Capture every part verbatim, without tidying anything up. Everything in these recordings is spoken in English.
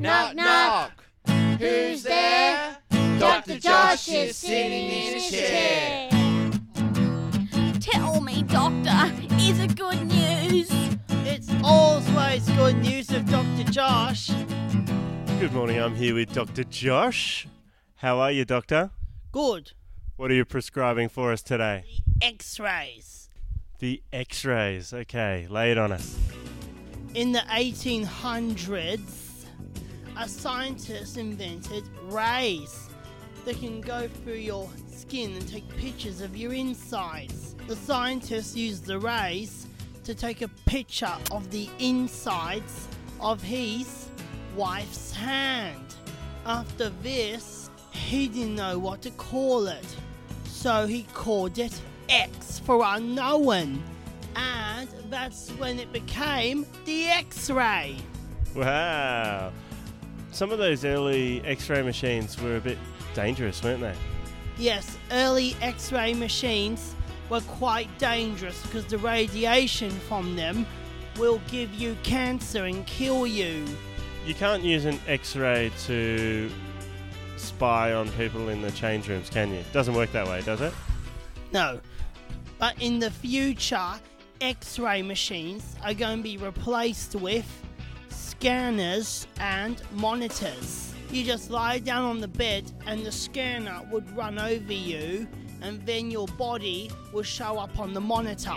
knock, knock. Who's there? Doctor Josh is sitting in his chair. Tell me, Doctor, is it good news? It's always good news of Doctor Josh. Good morning, I'm here with Doctor Josh. How are you, Doctor? Good. What are you prescribing for us today? The x-rays. The x-rays, okay, lay it on us. In the eighteen hundreds, a scientist invented rays that can go through your skin and take pictures of your insides. The scientists used the rays to take a picture of the insides of his wife's hand. After this, he didn't know what to call it, so he called it X for unknown. And that's when it became the X-ray. Wow. Some of those early X-ray machines were a bit dangerous, weren't they? Yes, early X-ray machines were quite dangerous because the radiation from them will give you cancer and kill you. You can't use an X-ray to spy on people in the change rooms, can you? It doesn't work that way, does it? No. But in the future, X-ray machines are going to be replaced with scanners and monitors. You just lie down on the bed and the scanner would run over you and then your body will show up on the monitor.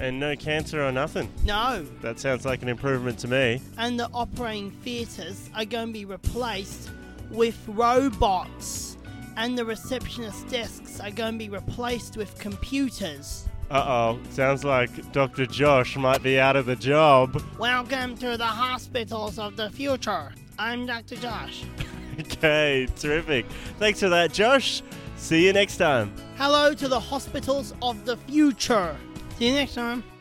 And no cancer or nothing? No. That sounds like an improvement to me. And the operating theatres are going to be replaced with robots and the receptionist desks are going to be replaced with computers. Uh-oh, sounds like Doctor Josh might be out of the job. Welcome to the hospitals of the future. I'm Doctor Josh. Okay, terrific. Thanks for that, Josh. See you next time. Hello to the hospitals of the future. See you next time.